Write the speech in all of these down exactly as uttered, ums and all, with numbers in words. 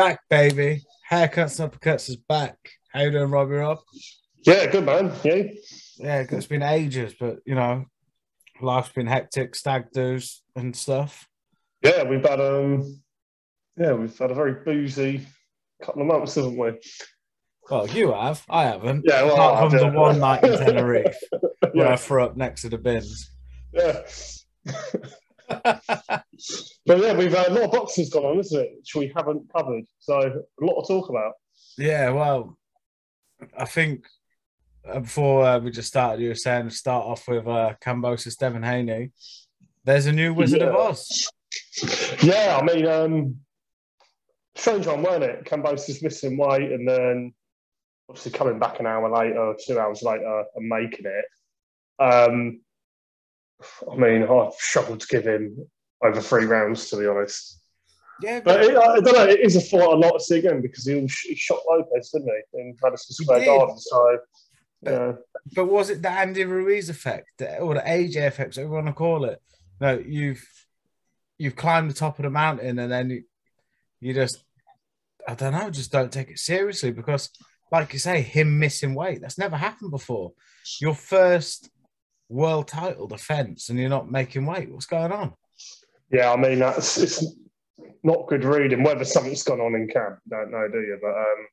back, baby. Haircuts and uppercuts is back. How you doing, Robbie Rob? Yeah, good, man. Yeah, yeah, it's been ages, but, you know, life's been hectic, stag do's and stuff. Yeah, we've had um, yeah, we've had a very boozy couple of months, haven't we? Well, you have. I haven't. Yeah, well, apart I from did. the one night in Tenerife where yeah. I threw up next to the bins. Yeah. But yeah, we've had a lot of boxes gone on, isn't it? Which we haven't covered, so a lot to talk about. Yeah, well, I think before uh, we just started, you were saying to start off with uh, Kambosos, Devin Haney. There's a new Wizard yeah. of Oz. Yeah, I mean, um, strange one, weren't it? Kambosos missing weight and then obviously coming back an hour later, two hours later, and making it. Um, I mean, I've struggled to give him over three rounds, to be honest. Yeah, but, but it, I don't know, it is a fight I'd like to see again because he, he shot Lopez, didn't he, in Madison Square Garden. So, but, yeah. but was it the Andy Ruiz effect or the A J effect, whatever you want to call it? No, you've you've climbed the top of the mountain and then you, you just, I don't know, just don't take it seriously because, like you say, him missing weight, that's never happened before. Your first world title defense and you're not making weight. What's going on? Yeah, I mean, that's it's not good reading. Whether something's gone on in camp, you don't know, do you? But, um,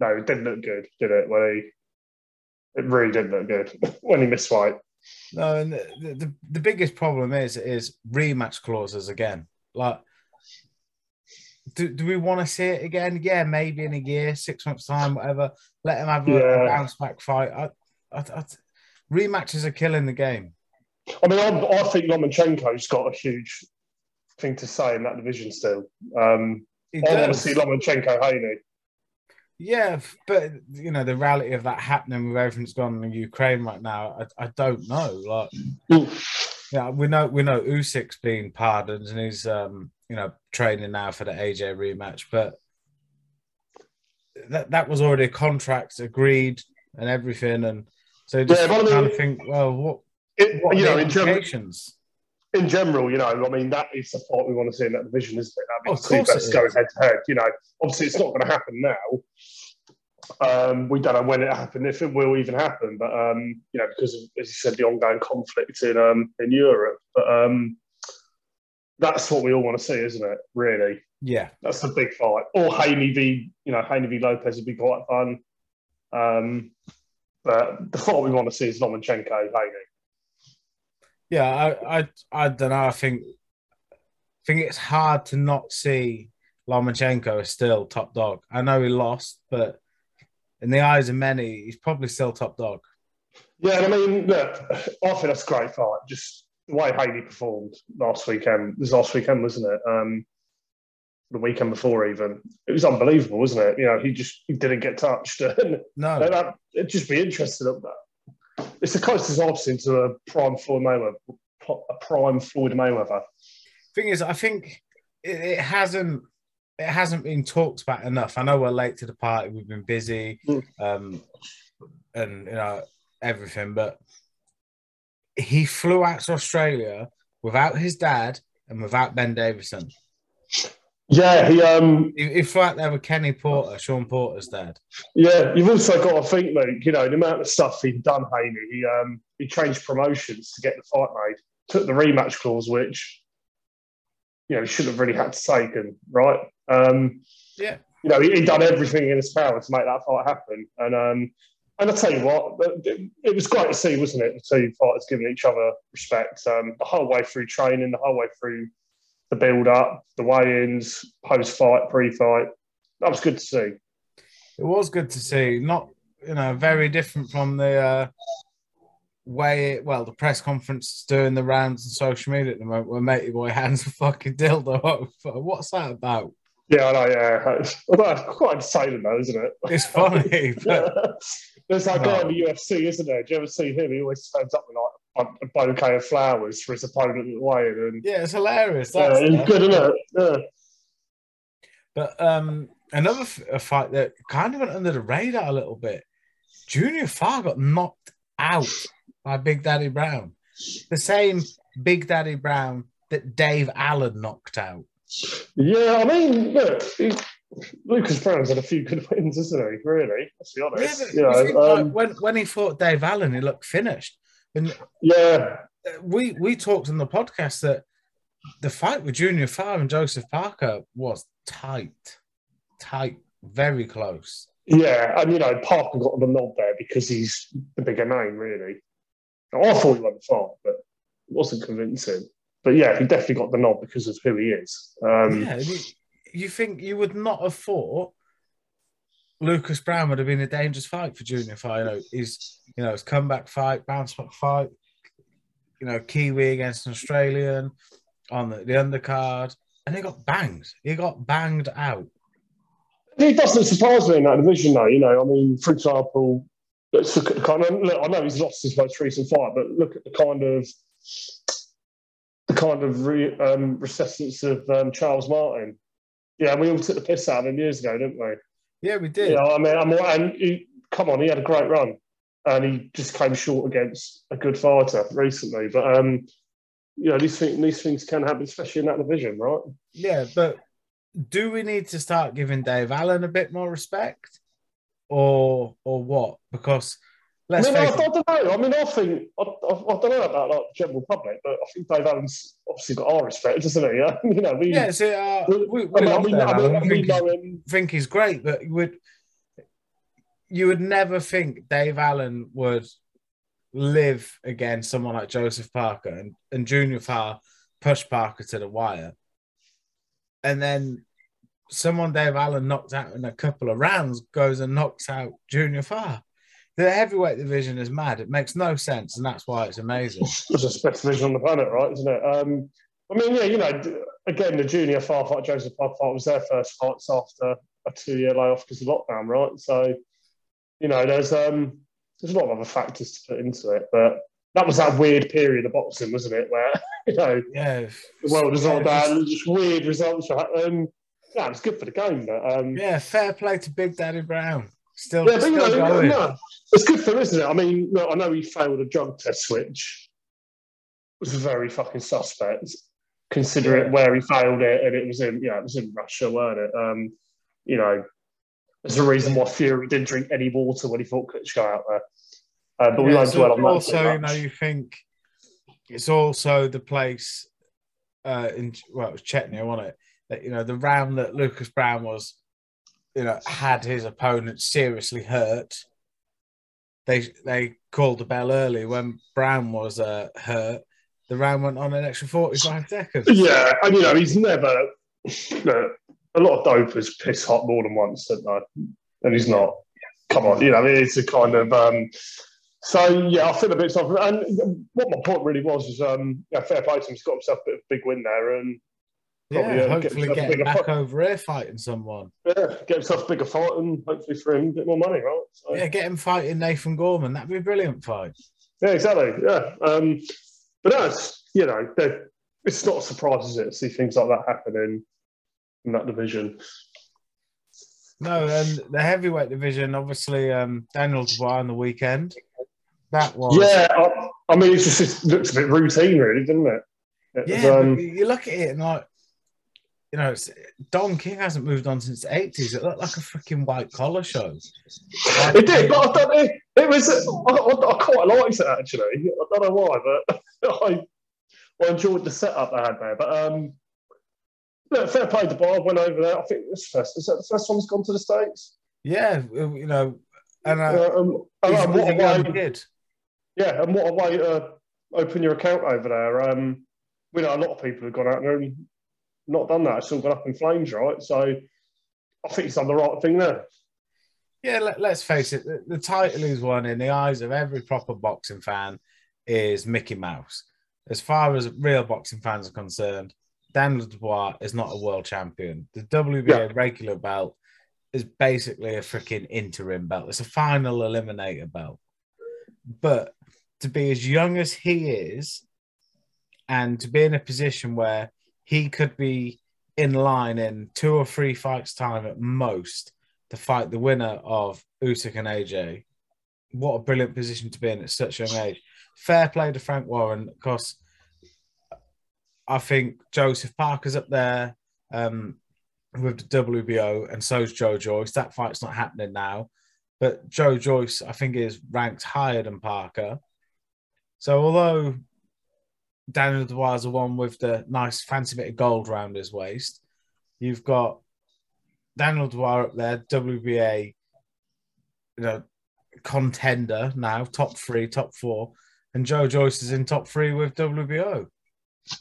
no, it didn't look good, did it? Well, he, it really didn't look good when he missed weight. No, and the, the the biggest problem is is rematch clauses again. Like, do do we want to see it again? Yeah, maybe in a year, six months time, whatever. Let him have a, yeah. a bounce back fight. I, I, I, rematches are killing the game. I mean, I, I think Lomachenko's got a huge thing to say in that division still. Um, I want to see Lomachenko Haney. Yeah, but, you know, the reality of that happening with everything that's gone on in Ukraine right now, I, I don't know. Like, Oof. yeah, we know we know Usyk's been pardoned and he's, um, you know, training now for the A J rematch, but that that was already a contract agreed and everything, and so just yeah, kind I mean, of think, well, what, it, what you are know, the implications? In general, you know, I mean, that is the fight we want to see in that division, isn't it? That means oh, of course it going head to head. You know, obviously it's not going to happen now. Um, we don't know when it happened, if it will even happen. But, um, you know, because of, as you said, the ongoing conflict in um, in Europe. But um, that's what we all want to see, isn't it? Really? Yeah. That's the big fight. Or Haney v, you know, Haney v Lopez would be quite fun. Um, but the fight we want to see is Lomachenko Haney. Yeah, I, I, I don't know. I think, I think it's hard to not see Lomachenko is still top dog. I know he lost, but in the eyes of many, he's probably still top dog. Yeah, I mean, look, I think that's a great fight. Just the way Haney performed last weekend. It was last weekend, wasn't it? Um, the weekend before, even. It was unbelievable, wasn't it? You know, he just he didn't get touched. No, that, it'd just be interesting at that. It's the closest I've seen to a prime Floyd Mayweather. A prime Floyd Mayweather. Thing is, I think it, it hasn't it hasn't been talked about enough. I know we're late to the party. We've been busy, um, and you know everything. But he flew out to Australia without his dad and without Ben Davison. Yeah, he um he, he flew out there with Kenny Porter, Sean Porter's dad. Yeah, you've also got to think, Luke, you know, the amount of stuff he'd done, Haney, he um he changed promotions to get the fight made, took the rematch clause, which you know he shouldn't have really had to take and right? Um yeah. You know, he, he'd done everything in his power to make that fight happen. And um and I tell you what, it, it was great to see, wasn't it? The two fighters giving each other respect, um, the whole way through training, the whole way through the build-up, the weigh-ins, post-fight, pre-fight. That was good to see. It was good to see. Not, you know, very different from the uh, way, it, well, the press conference doing the rounds and social media at the moment where matey boy hands a fucking dildo. What's that about? Yeah, I know, yeah. Although, quite insane though, isn't it? It's funny. But... yeah. There's that guy in the U F C, isn't there? Do you ever see him? He always stands up with like, a bouquet of flowers for his opponent at the weigh-in, and yeah, it's hilarious. That's yeah, it's good, isn't it? Yeah. But um, another f a fight that kind of went under the radar a little bit. Junior Farr got knocked out by Big Daddy Brown, the same Big Daddy Brown that Dave Allen knocked out. Yeah, I mean, look, he, Lucas Brown's had a few good wins, isn't he? Really, let's be honest. Yeah, but you know, um, like when when he fought Dave Allen, he looked finished. And yeah, we we talked on the podcast that the fight with Junior Farr and Joseph Parker was tight, tight, very close. Yeah, and you know Parker got the nod there because he's the bigger name, really. I thought he won the fight, but it wasn't convincing. But yeah, he definitely got the nod because of who he is. Um, yeah, you think you would not have thought Lucas Brown would have been a dangerous fight for Junior Farr? You know, his you know his comeback fight, bounce back fight. You know, Kiwi against an Australian on the, the undercard, and he got banged. He got banged out. It doesn't surprise me in that division, though. You know, I mean, for example, let's look at the kind of, look, I know he's lost his most recent fight, but look at the kind of the kind of re, um, resurgence of um, Charles Martin. Yeah, we all took the piss out of him years ago, didn't we? Yeah, we did. Yeah, you know, I mean, I'm, and he, come on, he had a great run, and he just came short against a good fighter recently. But um, you know, these things, these things can happen, especially in that division, right? Yeah, but. Do we need to start giving Dave Allen a bit more respect, or or what? Because let's. I mean, face I, I don't know. I mean, I think I, I, I don't know about like the general public, but I think Dave Allen's obviously got our respect, doesn't he? Yeah, you know, we. Yeah, so, uh, we, we, we I mean, I, mean, I, mean, I think, know him. think he's great, but you would you would never think Dave Allen would live against someone like Joseph Parker and and Junior Farr push Parker to the wire. And then someone Dave Allen knocked out in a couple of rounds goes and knocks out Junior Farr. The heavyweight division is mad. It makes no sense, and that's why it's amazing. It's the best division on the planet, right, isn't it? Um, I mean, yeah, you know, again, the Junior Farr fight, Joseph Parker fight was their first fights after a two-year layoff because of lockdown, right? So, you know, there's um, there's a lot of other factors to put into it, but... That was that weird period of boxing, wasn't it? Where, you know, yeah, the world was all down, just weird results. Um, yeah, it was good for the game. But, um, yeah, fair play to Big Daddy Brown. Still, yeah, still but, you know, going. No, it's good for him, isn't it? I mean, look, I know he failed a drug test, which was very fucking suspect, considering yeah. where he failed it, and it was in, yeah, it was in Russia, weren't it? Um, you know, there's a reason why Fury didn't drink any water when he fought Klitschko out there. Uh, but we yeah, so well on also, you know, you think it's also the place uh, in well, it was Chechnya, wasn't it? That you know, the round that Lucas Brown was, you know, had his opponent seriously hurt. They they called the bell early when Brown was uh, hurt. The round went on an extra forty-five seconds. Yeah, and you know, he's never. You know, a lot of dopers piss hot more than once, don't they? And he's not. Come on, you know, it's a kind of. Um, So, yeah, I feel a bit soft. And what my point really was is, um, yeah, fair play to him. He's got himself a bit of a big win there. And probably, yeah, uh, hopefully get, get back fight. over here fighting someone. Yeah, get himself a bigger fight and hopefully for him a bit more money, right? So, yeah, get him fighting Nathan Gorman. That'd be a brilliant fight. Yeah, exactly, yeah. Um, but that's, you know, it's not a surprise, is it, to see things like that happening in that division. No, and the heavyweight division, obviously, um, Daniel Dubois on the weekend. That was. Yeah, I, I mean, it's just, it just looks a bit routine, really, doesn't it? it yeah, was, um... you look at it and, like, you know, it's, Don King hasn't moved on since the eighties. It looked like a freaking white-collar show. Like, it did, but I don't know. It was, I, I, I quite liked it, actually. I don't know why, but I, I enjoyed the setup I had there. But, um, look, fair play to Bob, went over there. I think this first, is that the first one's gone to the States? Yeah, you know, and, uh, yeah, um, and, and what a way did. Yeah, and what a way to open your account over there. Um, we know a lot of people have gone out there and not done that. It's all gone up in flames, right? So I think he's done the right thing there. Yeah, let, let's face it. The, the title he's won in the eyes of every proper boxing fan is Mickey Mouse. As far as real boxing fans are concerned, Daniel Dubois is not a world champion. The W B A yeah. regular belt is basically a freaking interim belt. It's a final eliminator belt. But to be as young as he is and to be in a position where he could be in line in two or three fights' time at most to fight the winner of Usyk and A J, what a brilliant position to be in at such a young age. Fair play to Frank Warren. Of course, I think Joseph Parker's up there. Um, with the W B O, and so's Joe Joyce. That fight's not happening now. But Joe Joyce, I think, is ranked higher than Parker. So although Daniel Dubois the one with the nice fancy bit of gold round his waist, you've got Daniel Dubois up there, W B A, you know, contender now, top three, top four, and Joe Joyce is in top three with W B O.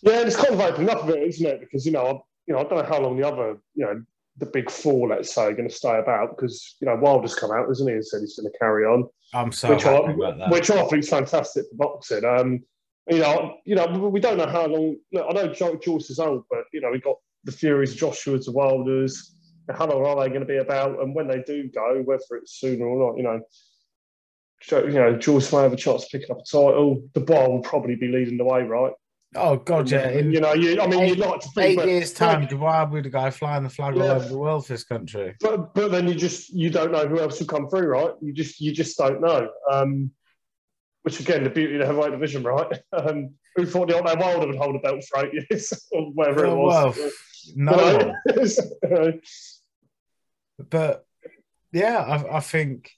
Yeah, and it's kind of opened up a bit, isn't it? Because, you know, I, you know, I don't know how long the other, you know, the big four, let's say, are going to stay about, because, you know, Wilder's come out, isn't he, and said he's going to carry on. I'm so which happy I, about that. Which I think is fantastic for boxing. Um, you know, you know, we don't know how long. Look, I know Joe Joyce is old, but, you know, we've got the Furies, Joshua's, the Wilders. How long are they going to be about? And when they do go, whether it's sooner or not, you know, you know, Joyce may have a chance to pick up a title. Dubois will probably be leading the way, right? Oh, God, yeah. In, you know, you, I mean, you'd like to think... Eight but, years' time, Dubois will be the guy flying the flag yeah. all over the world for this country. But but then you just, you don't know who else will come through, right? You just you just don't know. Um, which, again, the beauty of the heavyweight division, right? Um, who thought the Deontay Wilder would hold a belt for eight years? Or whatever oh, it was. Well, no. You know? But, yeah, I, I think...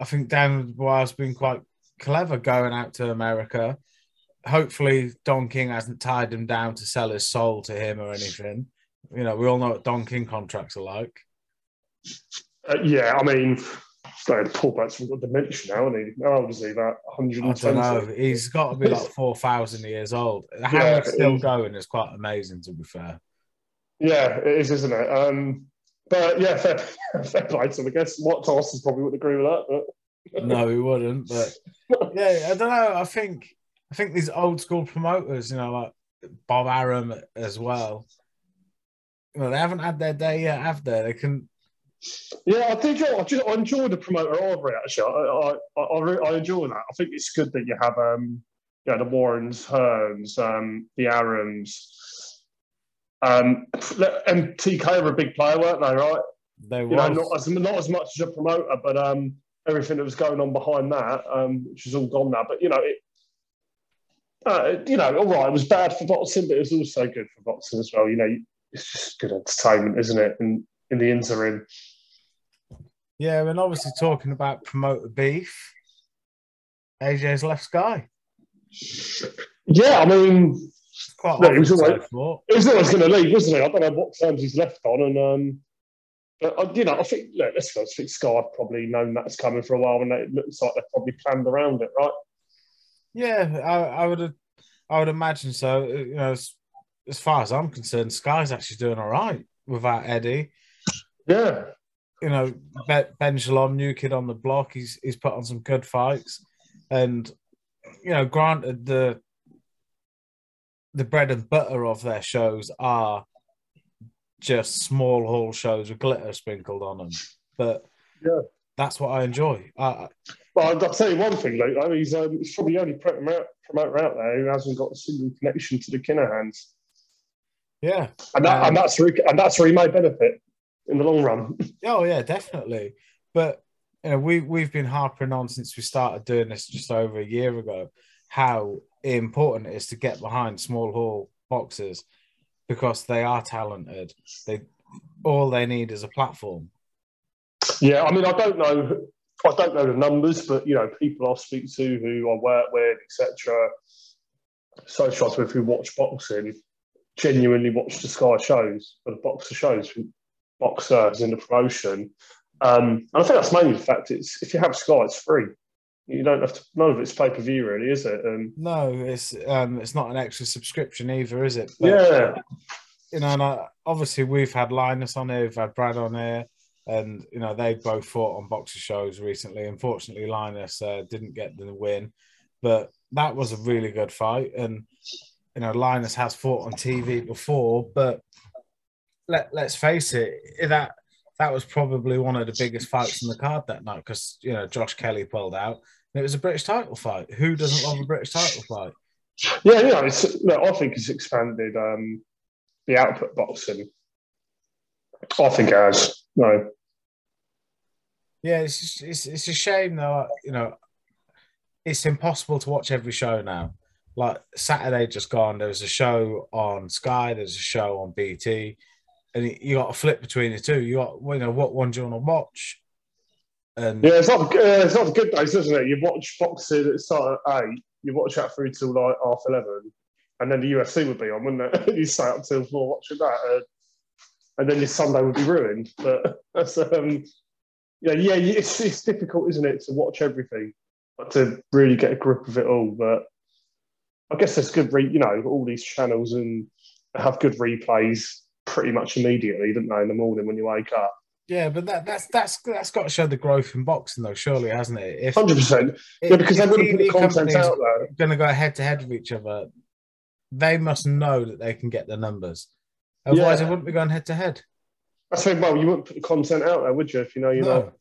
I think Daniel Dubois has been quite clever going out to America. Hopefully, Don King hasn't tied him down to sell his soul to him or anything. You know, we all know what Don King contracts are like. Uh, yeah, I mean, the poor back's got dementia now, isn't he? How old is he? About one hundred twenty? I don't know. He's got to be like four thousand years old. How yeah, he's still is. going is quite amazing, to be fair. Yeah, it is, isn't it? Um, But yeah, fair, fair play to him, I guess. Watt Tarsus probably wouldn't agree with that. But. No, he wouldn't. But yeah, I don't know. I think I think these old school promoters, you know, like Bob Arum as well. Well, they haven't had their day yet, have they? They can. Yeah, I think I, just, I enjoy the promoter rivalry. Actually, I I, I I enjoy that. I think it's good that you have um yeah you know, the Warrens, Hearns, um the Arums. Um, and T K were a big player, weren't they, right? They were. You know, not, as, not as much as a promoter, but um, everything that was going on behind that, um, which is all gone now. But, you know, it, uh, it, you know, all right, it was bad for boxing, but it was also good for boxing as well. You know, it's just good entertainment, isn't it, in, in the interim? Yeah, and obviously talking about promoter beef, A J's left Sky. Yeah, I mean... Quite no, it was always, always going to leave, wasn't it? I don't know what terms he's left on, and um, but, uh, you know, I think look, let's go. I think Sky have probably known that's coming for a while, and it looks like they've probably planned around it, right? Yeah, I, I would, I would imagine so. You know, as, as far as I'm concerned, Sky's actually doing all right without Eddie. Yeah, you know, Ben Shalom, new kid on the block. He's he's put on some good fights, and you know, granted the. The bread and butter of their shows are just small hall shows with glitter sprinkled on them. But yeah. That's what I enjoy. I, well, I'll tell you one thing, Luke. Though, he's, um, he's probably the only promoter out there who hasn't got a single connection to the Kinahans. Yeah. And, that, um, and, that's where, and that's where he may benefit in the long run. Oh, yeah, definitely. But you know, we, we've been harping on since we started doing this just over a year ago how important it is to get behind small hall boxers because they are talented. They all they need is a platform. Yeah, I mean, I don't know, I don't know the numbers, but you know, people I speak to who I work with, et cetera, socialise with who watch boxing, genuinely watch the Sky shows, or the boxer shows, boxers in the promotion. Um, and I think that's mainly the fact it's if you have Sky, it's free. You don't have to. None of it's pay per view, really, is it? Um, no, it's um, it's not an extra subscription either, is it? But, yeah. You know, and I, obviously we've had Linus on here, we've had Brad on here, and you know they both fought on boxer shows recently. Unfortunately, Linus uh, didn't get the win, but that was a really good fight. And you know, Linus has fought on T V before, but let let's face it, that. That was probably one of the biggest fights in the card that night because, you know, Josh Kelly pulled out. And it was a British title fight. Who doesn't love a British title fight? Yeah, you know, it's, look, I think it's expanded um, the output boxing. I think it has. No. Yeah, it's, just, it's it's a shame, though. You know, it's impossible to watch every show now. Like Saturday just gone, there was a show on Sky, there's a show on B T. and you got to flip between the two. You got, you know, what one do you want to watch? And yeah, it's not uh, it's not the good days, isn't it? You watch boxing at start at eight, you watch that through till like half eleven, and then the U F C would be on, wouldn't it? You stay up till four watching that, uh, and then your Sunday would be ruined. But that's um, yeah, yeah, it's it's difficult, isn't it, to watch everything, but to really get a grip of it all. But I guess there's good, re you know, all these channels and have good replays pretty much immediately, don't they, in the morning when you wake up. Yeah, but that that's that's that's got to show the growth in boxing, though, surely, hasn't it? one hundred percent. Yeah, because they wouldn't put the content out there. Going to go head to head with each other. They must know that they can get the numbers. Otherwise, yeah. They wouldn't be going head to head. I said, well, you wouldn't put the content out there, would you? If you know, you no. know,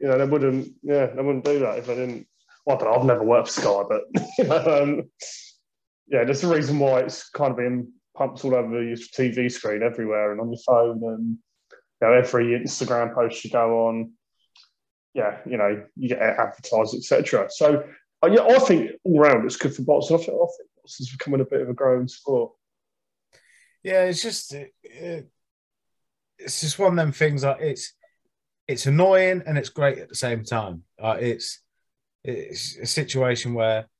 you know, they wouldn't. Yeah, they wouldn't do that if they didn't. Well, but I've never worked for Sky, but you know, um, yeah, there's a reason why it's kind of been pumped all over your T V screen everywhere and on your phone and. You know, every Instagram post you go on, yeah, you know, you get advertised, et cetera. So, uh, yeah, I think all round it's good for boxing. I think, I think boxing's becoming a bit of a growing sport. Yeah, it's just it, it, it's just one of them things. Like it's it's annoying and it's great at the same time. Uh, it's it's a situation where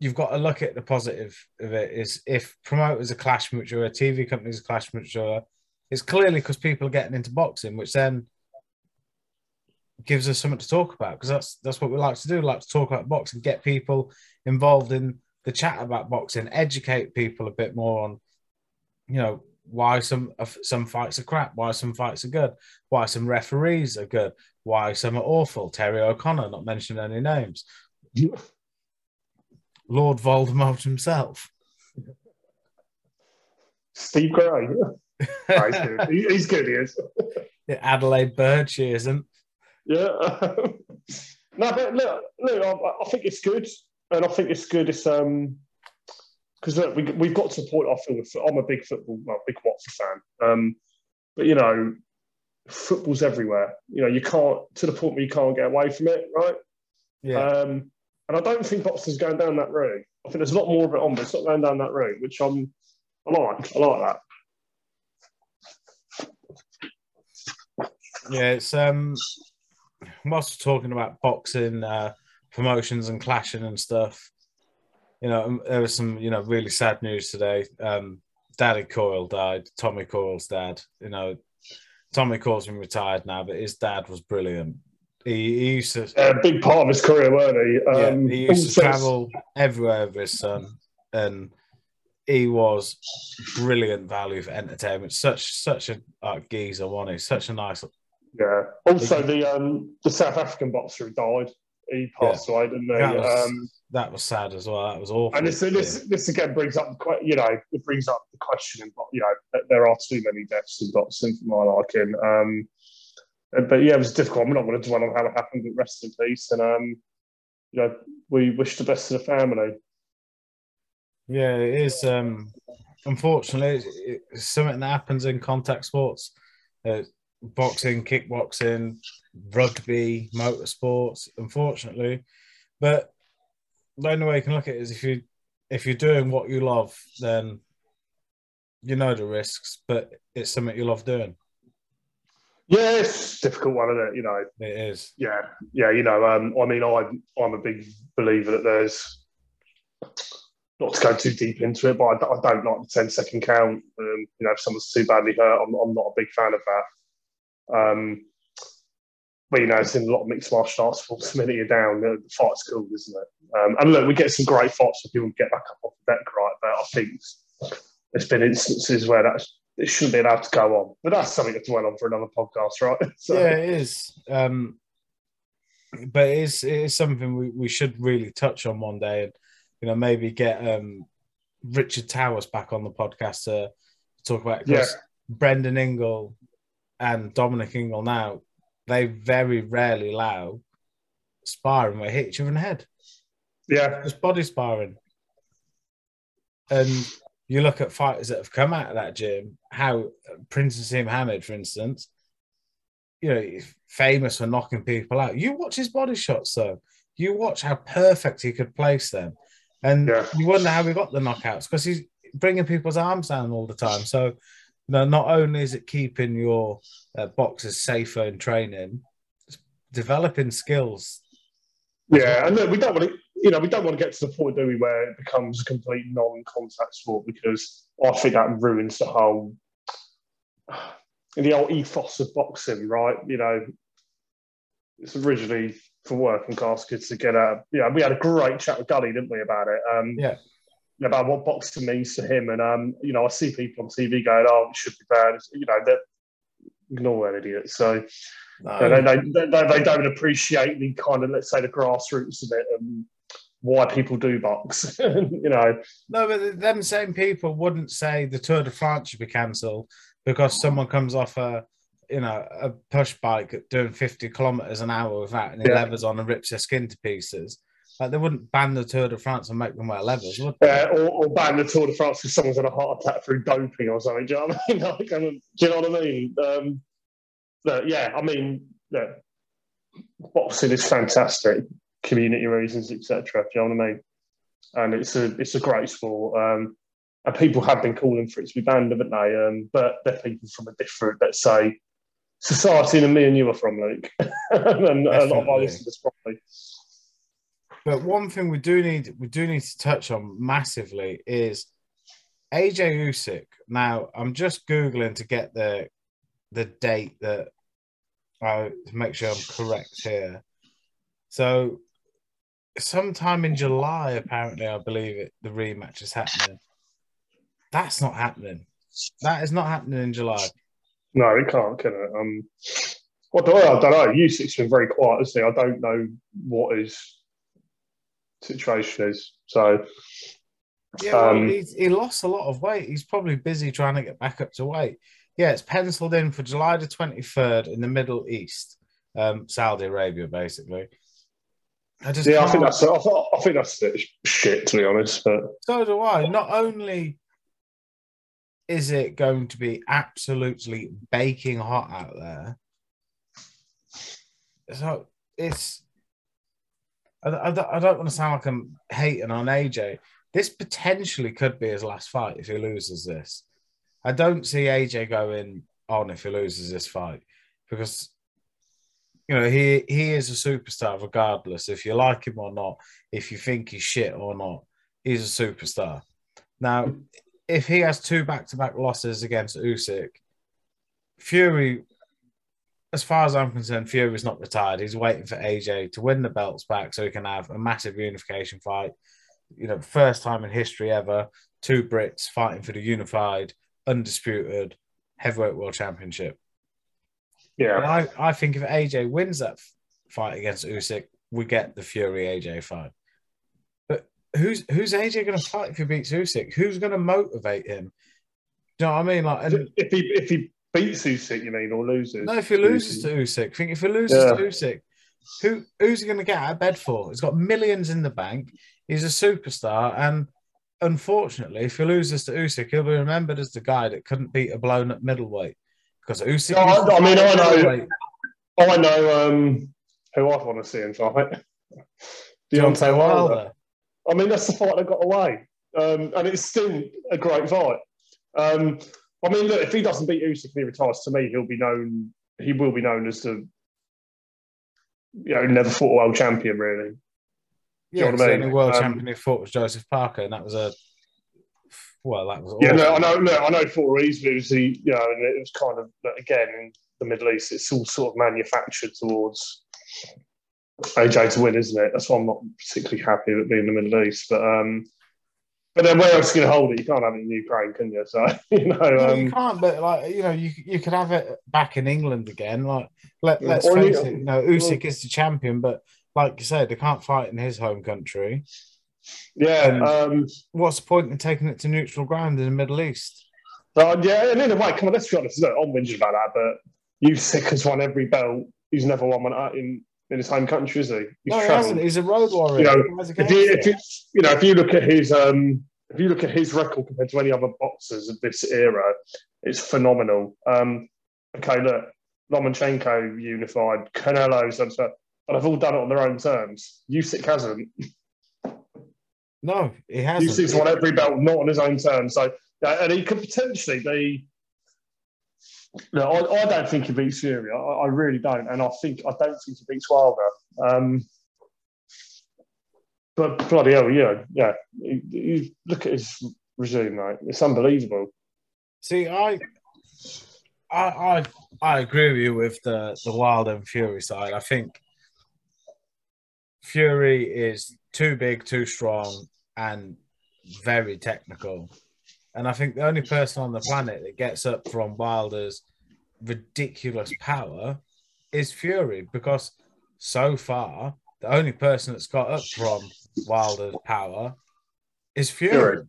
you've got to look at the positive of it. Is if promoters are clashing with each other, T V companies are clashing with each other. It's clearly because people are getting into boxing, which then gives us something to talk about, because that's that's what we like to do. We like to talk about boxing, get people involved in the chat about boxing, educate people a bit more on, you know, why some some fights are crap, why some fights are good, why some referees are good, why some are awful. Terry O'Connor, not mentioning any names. Lord Voldemort himself. Steve Gray, yeah. Oh, he's good. He, he's good. He is. Yeah, Adelaide Bird, she isn't. Yeah. Um, no, but look, look I, I think it's good, and I think it's good. It's um, because look, we we've got to support our football. I'm a big football, well, big Watford fan. Um, but you know, football's everywhere. You know, you can't to the point where you can't get away from it, right? Yeah. Um, and I don't think boxing's going down that route. I think there's a lot more of it on, but it's not going down that route, which I'm, I like. I like that. Yeah, it's um. Whilst we're talking about boxing uh, promotions and clashing and stuff, you know, there was some, you know, really sad news today. Um, Daddy Coyle died. Tommy Coyle's dad. You know, Tommy Coyle's been retired now, but his dad was brilliant. He, he used to yeah, a big part of his career, weren't he? Um, yeah, he used to travel everywhere with his son, and he was brilliant value for entertainment. Such such a uh, geezer, wasn't he? Such a nice. Yeah. Also, the um, the South African boxer who died, he passed yeah. away, didn't he? That was, um, that was sad as well. That was awful. And this, this, this again brings up, you know, it brings up the question. You know, that there are too many deaths in boxing for my liking. Um, but yeah, it was difficult. I'm not going to dwell on how it happened, but rest in peace. And um, you know, we wish the best to the family. Yeah, it is. Um, unfortunately, it's something that happens in contact sports. Uh, Boxing, kickboxing, rugby, motorsports, unfortunately. But the only way you can look at it is if you if you're doing what you love, then you know the risks, but it's something you love doing. Yeah, it's a difficult one, isn't it? You know, it is. Yeah, yeah. You know, um, I mean, I'm I'm a big believer that there's not to go too deep into it, but I, I don't like the ten second count. Um, you know, if someone's too badly hurt, I'm I'm not a big fan of that. Um, but you know, it's in a lot of mixed martial arts sports. The minute you're down, the fight's cool, isn't it? Um, and look, we get some great fights where people get back up off the deck, right? But I think there's been instances where that it shouldn't be allowed to go on. But that's something to dwell on for another podcast, right? So. Yeah, it is. Um, but it is, it is something we, we should really touch on one day, and you know, maybe get um, Richard Towers back on the podcast to talk about it. Yeah. Brendan Ingle and Dominic Ingle now, they very rarely allow sparring where they hit each other in the head. Yeah. Just body sparring. And you look at fighters that have come out of that gym, how Prince Nassim Hamid, for instance, you know, he's famous for knocking people out. You watch his body shots, though. You watch how perfect he could place them. And yeah. You wonder how he got the knockouts, because he's bringing people's arms down all the time. So Now, not only is it keeping your uh, boxers safer in training, it's developing skills. Yeah, and look, we don't want to, you know, we don't want to get to the point, do we, where it becomes a complete non-contact sport, because I think that ruins the whole, the old ethos of boxing, right? You know, it's originally for working class kids to get a, you know, we had a great chat with Gully, didn't we, about it? Um, yeah. About what boxing means to him. And, um, you know, I see people on T V going, oh, it should be bad. It's, you know, they're, ignore that idiot. So no. they, they, they, they don't appreciate the kind of, let's say, the grassroots of it and why people do box, you know. No, but them same people wouldn't say the Tour de France should be cancelled because someone comes off a, you know, a push bike doing fifty kilometres an hour without any yeah. levers on and rips their skin to pieces. Like, they wouldn't ban the Tour de France and make them wear levers, would they? Yeah, or, or ban the Tour de France because someone's had a heart attack through doping or something. Do you know what I mean? Like, do you know what I mean? Um, but yeah, I mean, yeah, boxing is fantastic, community reasons, et cetera. Do you know what I mean? And it's a it's a great sport. Um, and people have been calling for it to be banned, haven't they? Um, but they're people from a different, let's say, society than me and you are from, Luke. And definitely. A lot of our listeners probably. But one thing we do need we do need to touch on massively is A J Usyk. Now, I'm just Googling to get the the date that I to make sure I'm correct here. So sometime in July, apparently, I believe it the rematch is happening. That's not happening. That is not happening in July. No, it can't, can it? Um what do I, I don't know. Usyk's been very quiet, isn't he? I don't know what is situation is. So yeah, well, um, he's, he lost a lot of weight. He's probably busy trying to get back up to weight. Yeah, it's penciled in for July the twenty-third in the Middle East, um, Saudi Arabia, basically. I just yeah, can't... I think that's I, I think that's shit, to be honest. But so do I. Not only is it going to be absolutely baking hot out there, so it's. I don't want to sound like I'm hating on A J. This potentially could be his last fight if he loses this. I don't see A J going on if he loses this fight because, you know, he he is a superstar regardless. If you like him or not, if you think he's shit or not, he's a superstar. Now, if he has two back-to-back losses against Usyk, Fury... As far as I'm concerned, Fury's not retired. He's waiting for A J to win the belts back so he can have a massive unification fight. You know, first time in history ever, two Brits fighting for the unified, undisputed heavyweight world championship. Yeah. And I, I think if A J wins that f- fight against Usyk, we get the Fury-A J fight. But who's who's A J going to fight if he beats Usyk? Who's going to motivate him? Do you know what I mean? Like, and if he... If he- beats Usyk, you mean, or loses? No, if he loses Usyk. to Usyk, think if he loses yeah. to Usyk, who who's he going to get out of bed for? He's got millions in the bank. He's a superstar, and unfortunately, if he loses to Usyk, he'll be remembered as the guy that couldn't beat a blown-up middleweight because Usyk. No, I, I mean, I know, I know um, who I want to see him fight. Deontay Wilder. I mean, that's the fight that got away, um, and it's still a great fight. Um, I mean, look, if he doesn't beat Usyk and he retires, to me, he'll be known, he will be known as the, you know, never fought world champion, really. Do yeah, you know what I mean? The world um, champion who fought was Joseph Parker, and that was a, well, that was awesome. Yeah, no, I know, no, I know for easily, he, you know, and it was kind of, again, in the Middle East, it's all sort of manufactured towards A J to win, isn't it? That's why I'm not particularly happy with being in the Middle East, but, um, But then where else can you hold it? You can't have it in Ukraine, can you? So you know, no, um, you can't. But like you know, you you could have it back in England again. Like let let's face it, you know, Usyk is the champion, but like you said, they can't fight in his home country. Yeah. Um, what's the point in taking it to neutral ground in the Middle East? Uh, yeah, and in a way, come on, let's be honest. Look, I'm whinging about that, but Usyk has won every belt. He's never won one in. in his home country, is he? He's no, he hasn't. He's a road warrior. You know, if you, if you, you know, if you look at his, um, if you look at his record compared to any other boxers of this era, it's phenomenal. Um, okay, look, Lomachenko unified, Canelo, and they've all done it on their own terms. Usyk hasn't. No, he hasn't. Usyk's won every belt, not on his own terms. So, and he could potentially be No, I, I don't think he beats Fury. I, I really don't, and I think I don't think he beats Wilder. Um, but bloody hell, yeah, yeah. You, you look at his regime, mate. It's unbelievable. See, I, I, I, I agree with you with the the Wilder and Fury side. I think Fury is too big, too strong, and very technical. And I think the only person on the planet that gets up from Wilder's ridiculous power is Fury, because so far, the only person that's got up from Wilder's power is Fury.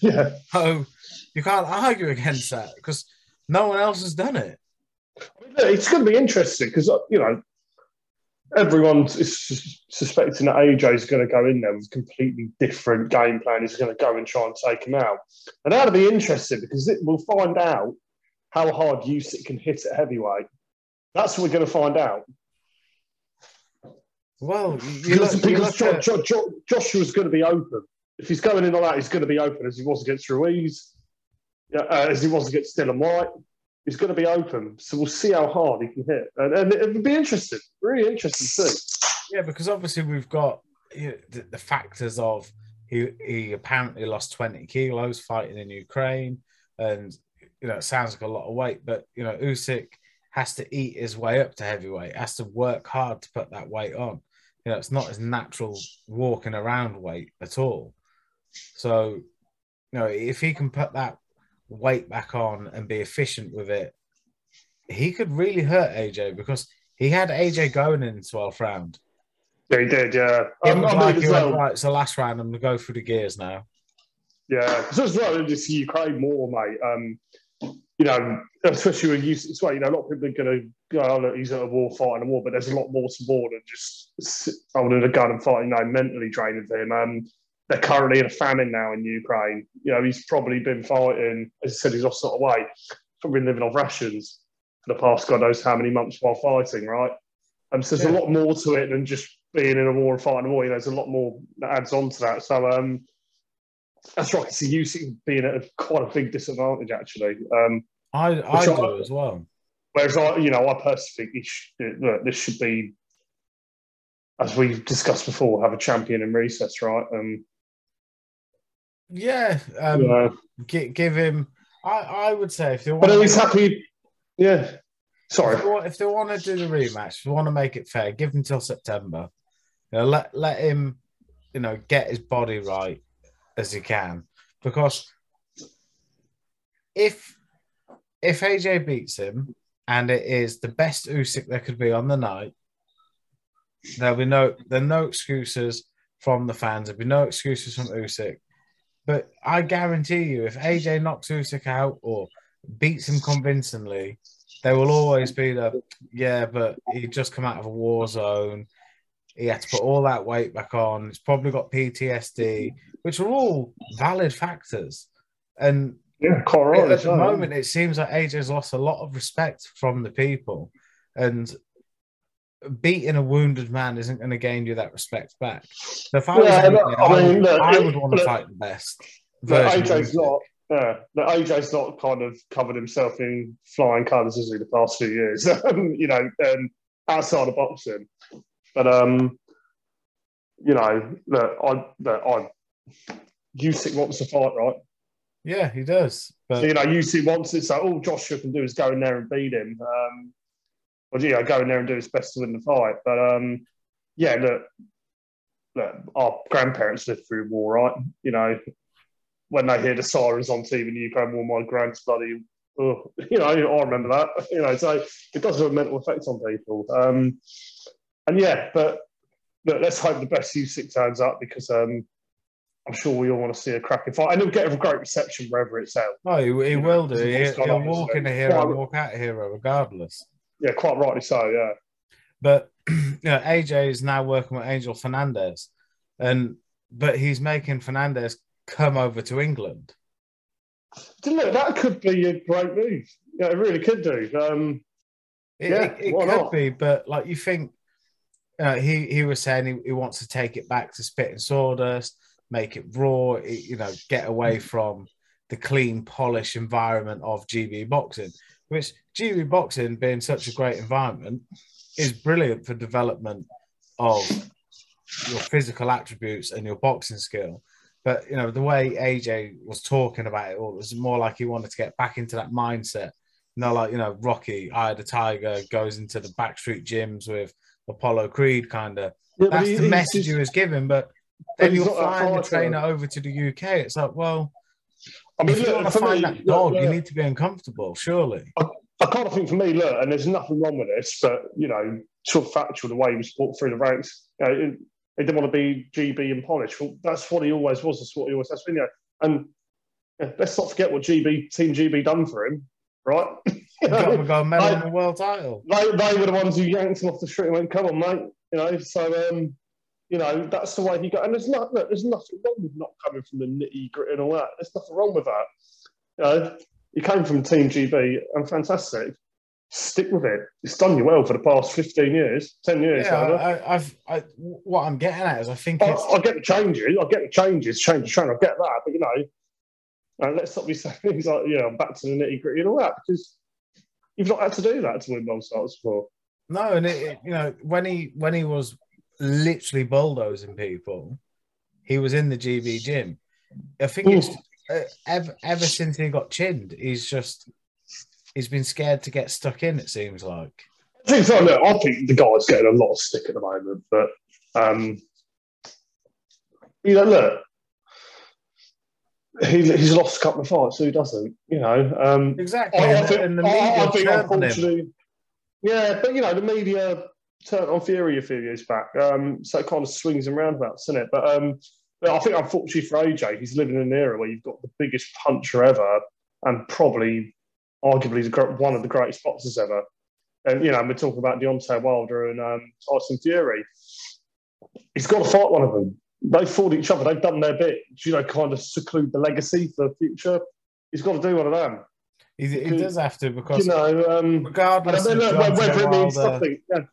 Yeah. So you can't argue against that because no one else has done it. It's going to be interesting because, you know, everyone is suspecting that A J is going to go in there with a completely different game plan. He's going to go and try and take him out. And that'll be interesting because it, we'll find out how hard Usyk can hit at heavyweight. That's what we're going to find out. Well, you look, because you look jo- at... jo- jo- Joshua's going to be open. If he's going in like that, he's going to be open as he was against Ruiz, uh, as he was against Dylan White. He's going to be open, so we'll see how hard he can hit, and, and it would be interesting, really interesting too. Yeah, because obviously we've got, you know, the, the factors of he he apparently lost twenty kilos fighting in Ukraine, and you know it sounds like a lot of weight, but you know Usyk has to eat his way up to heavyweight, has to work hard to put that weight on. You know, it's not his natural walking around weight at all. So, you know, if he can put that weight back on and be efficient with it, he could really hurt A J, because he had A J going in the twelfth round. Yeah, he did, yeah. I'm like, as well. Went, right, it's the last round, I'm going to go through the gears now. Yeah, so as well, just Ukraine more, mate. Um, you know, especially when you, it's well, you know, a lot of people are going to go, oh, look, he's at a war, fighting a war, but there's a lot more to war than just holding a gun and fighting, you know, mentally draining for him. Um, They're currently in a famine now in Ukraine. You know, he's probably been fighting, as I said, he's lost a lot of weight. Probably living off rations for the past God knows how many months while fighting, right? Um, so there's yeah. a lot more to it than just being in a war and fighting a war. You know, there's a lot more that adds on to that. So um, that's right. I can see Usyk being at a, quite a big disadvantage, actually. Um, I, I do I, as well. Whereas, I, you know, I personally think should, look, this should be, as we've discussed before, have a champion in recess, right? Um, Yeah, um, yeah. G- give him. I, I would say if they want, but he's happy. Yeah, sorry. If they, want, if they want to do the rematch, if they want to make it fair, give him till September. You know, let let him, you know, get his body right as he can, because if if A J beats him and it is the best Usyk there could be on the night, there'll be no there no excuses from the fans. There'll be no excuses from Usyk. But I guarantee you, if A J knocks Usyk out or beats him convincingly, they will always be the, yeah, but he just come out of a war zone. He had to put all that weight back on. He's probably got P T S D, which are all valid factors. And yeah, quite right, at the moment, it seems like A J's lost a lot of respect from the people. And beating a wounded man isn't going to gain you that respect back. So if I was, yeah, angry, look, I, mean, I, would, look, I would want to look, fight the best. Look, A J's not. Yeah, look, A J's not kind of covered himself in flying colours, has he, the past few years? You know, um, outside of boxing. But um, you know, look, I, look, I, Usyk wants to fight, right? Yeah, he does. But... So, you know, Usyk wants it. So all Joshua can do is go in there and beat him. Um, Well, yeah, go in there and do his best to win the fight. But, um, yeah, look, look, our grandparents lived through war, right? You know, when they hear the sirens on T V in the Ukraine war, well, my grand's bloody, oh, you know, I remember that. You know, so it does have a mental effect on people. Um, and, yeah, but look, let's hope the best Usyk turns up, because um, I'm sure we all want to see a cracking fight. And he'll get a great reception wherever it's out. Oh, he, he will know, do. He, he'll, he'll walk in a hero and walk out a hero regardless. Yeah, quite rightly so, yeah. But you know, A J is now working with Angel Fernandez, and but he's making Fernandez come over to England. Look, that could be a great move. Yeah, it really could do. Um, it yeah, it, it could not? be, but like you think, uh, he he was saying he, he wants to take it back to spit and sawdust, make it raw, it, you know, get away from the clean, polished environment of G B boxing. which due to boxing being such a great environment is brilliant for development of your physical attributes and your boxing skill. But, you know, the way A J was talking about it all, it was more like he wanted to get back into that mindset. Not like, you know, Rocky, Eye of the Tiger, goes into the backstreet gyms with Apollo Creed, kind of. Yeah, That's he, the message he was given. But then you'll find the trainer over to the U K. It's like, well, I mean, if look, you want to find me, that dog, look, you need to be uncomfortable, surely. I, I kind of think for me, look, and there's nothing wrong with this, but, you know, sort of factual, the way he was brought through the ranks, you know, it, they didn't want to be G B and polished. Well, that's what he always was. That's what he always has been. You know, and let's not forget what G B, Team G B done for him, right? You know, got, got a medal and a world title. They, they were the ones who yanked him off the street and went, come on, mate. You know, so, um, you know, that's the way he got. And there's, not, look, there's nothing wrong with not coming from the nitty-gritty and all that. There's nothing wrong with that. You know, he came from Team G B and fantastic. Stick with it. It's done you well for the past fifteen years, ten years. Yeah, I, I've. I, what I'm getting at is, I think I, it's... I get the changes. I get the changes. Change, change. I get that, but you know, and let's not be saying things like, you know, back to the nitty gritty and all that, because you've not had to do that to win both starts before. No, and it, it, you know, when he when he was literally bulldozing people, he was in the G B gym. I think it's, uh, ever ever since he got chinned, he's just. He's been scared to get stuck in, it seems like. I think so. Look, I think the guy's getting a lot of stick at the moment, but, um, you know, look, he, he's lost a couple of fights, so he doesn't, you know. Um, exactly. I, I think, and the media I, I think unfortunately, him. Yeah, but, you know, the media turned on Fury a few years back, um, so it kind of swings and roundabouts, doesn't it? But um, I think, unfortunately for A J, he's living in an era where you've got the biggest puncher ever and probably... arguably the, one of the greatest boxers ever, and you know we're talking about Deontay Wilder and um, Tyson Fury. He's got to fight one of them. They fought each other. They've done their bit. You know, kind of seclude the legacy for the future. He's got to do one of them. He, he does have to because you know, um, regardless of Deontay Wilder,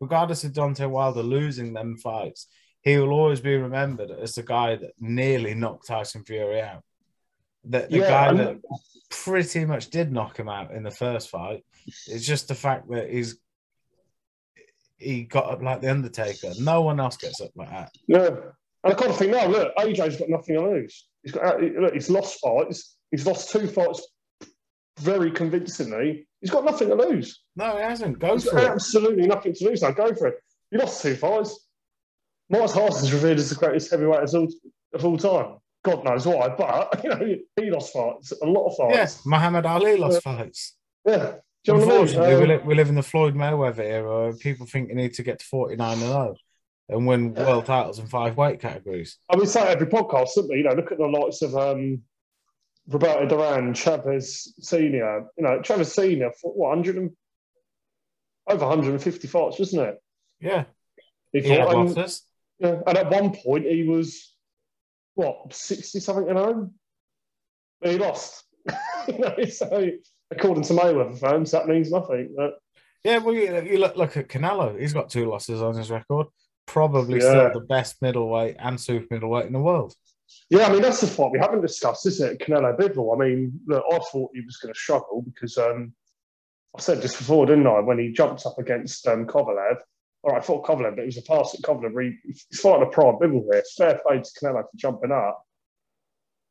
regardless of Deontay Wilder losing them fights, he will always be remembered as the guy that nearly knocked Tyson Fury out. The, the yeah, guy that pretty much did knock him out in the first fight. It's just the fact that he's he got up like the Undertaker. No one else gets up like that. Yeah, and I kind of think now, look, A J's got nothing to lose. He's got look, he's lost fights. He's lost two fights very convincingly. He's got nothing to lose. No, he hasn't. Go he's for got it. Absolutely nothing to lose. Now go for it. You lost two fights. Mike Tyson's revered as the greatest heavyweight of all, of all time. God knows why, but you know he lost fights, a lot of fights. Yes, yeah, Muhammad Ali lost uh, fights. Yeah, do you unfortunately, know what I mean? um, we live in the Floyd Mayweather era. Where people think you need to get to forty-nine and oh and win yeah. world titles in five weight categories. I mean, say every podcast, don't we? You know, look at the likes of um, Roberto Duran, Chavez Senior. You know, Chavez Senior fought what hundred and over hundred and fifty fights, wasn't it? Yeah, he, he fought, had and, losses. Yeah, and at one point he was. What, sixty-something at home? But he lost. You know, so, according to Mayweather fans, that means nothing. But... Yeah, well, you, you look, look at Canelo. He's got two losses on his record. Probably yeah. still the best middleweight and super middleweight in the world. Yeah, I mean, that's the fight we haven't discussed, is it? Canelo Bivol. I mean, look, I thought he was going to struggle because um, I said this before, didn't I, when he jumped up against um, Kovalev. All right, I thought Kovalev, but it was a pass at Kovalev. He's fighting a prime Bivol here. Fair play to Canelo for jumping up.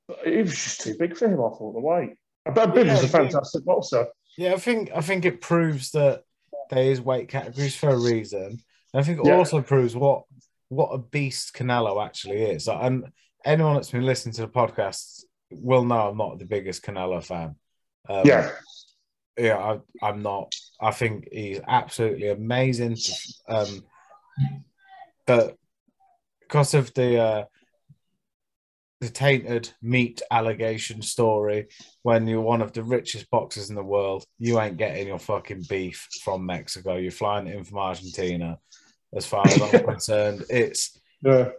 But it was just too big for him, I thought, the weight. But Bivol's yeah, a fantastic think, boxer. Yeah, I think I think it proves that there is weight categories for a reason. And I think it yeah. also proves what what a beast Canelo actually is. Like, and anyone that's been listening to the podcast will know I'm not the biggest Canelo fan. Um, yeah. Yeah, I, I'm not. I think he's absolutely amazing. Um, but because of the uh, the tainted meat allegation story, when you're one of the richest boxers in the world, you ain't getting your fucking beef from Mexico. You're flying it in from Argentina. As far as I'm concerned, it's... Yeah.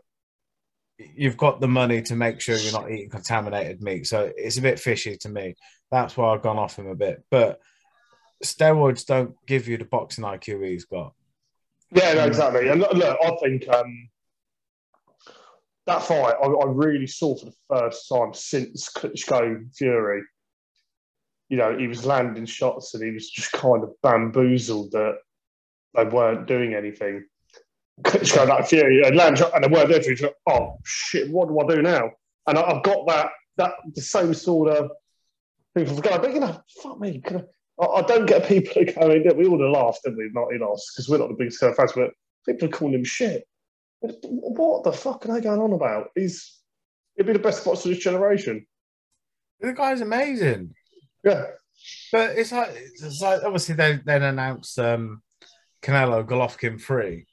You've got the money to make sure you're not eating contaminated meat. So it's a bit fishy to me. That's why I've gone off him a bit. But steroids don't give you the boxing I Q he's got. Yeah, no, exactly. And look, look I think um, that fight, I, I really saw for the first time since Klitschko Fury, you know, he was landing shots and he was just kind of bamboozled that they weren't doing anything. Klitschko, that Fury, and land shot, and they weren't doing anything. He's like, oh, shit, what do I do now? And I, I've got that, that the same sort of people have got, but, you know, fuck me. Can I, I, I don't get people who go in there. We all laughed, didn't we? Not in us, because we're not the biggest kind of fans, but people are calling him shit. What the fuck are they going on about? He's, he'd be the best boxer of this generation. The guy's amazing. Yeah. But it's like, it's like obviously, they then announced um, Canelo, Golovkin three,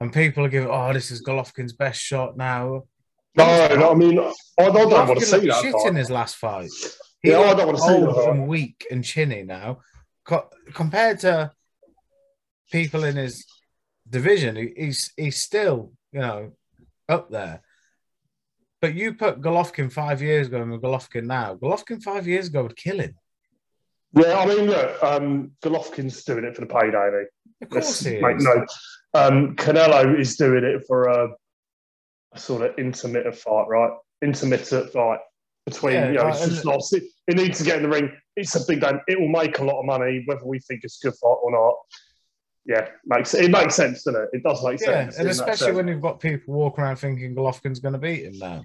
and people are giving, oh, this is Golovkin's best shot now. No, no, I mean, I, I don't Golovkin want to see that. Shit part. In his last fight. He yeah, I don't want to see that. From weak and chinny now. Co- compared to people in his division, he, he's, he's still, you know, up there. But you put Golovkin five years ago and Golovkin now. Golovkin five years ago would kill him. Yeah, I mean, look, um, Golovkin's doing it for the payday, isn't he? Of course he is. Make note. Um, Canelo is doing it for a, a sort of intermittent fight, right? Intermittent fight between, yeah, you know, right, it's just not... It, it needs to get in the ring. It's a big game. It will make a lot of money, whether we think it's a good fight or not. Yeah, makes it makes sense, doesn't it? It does make yeah, sense. And especially when you've got people walking around thinking Golovkin's going to beat him now.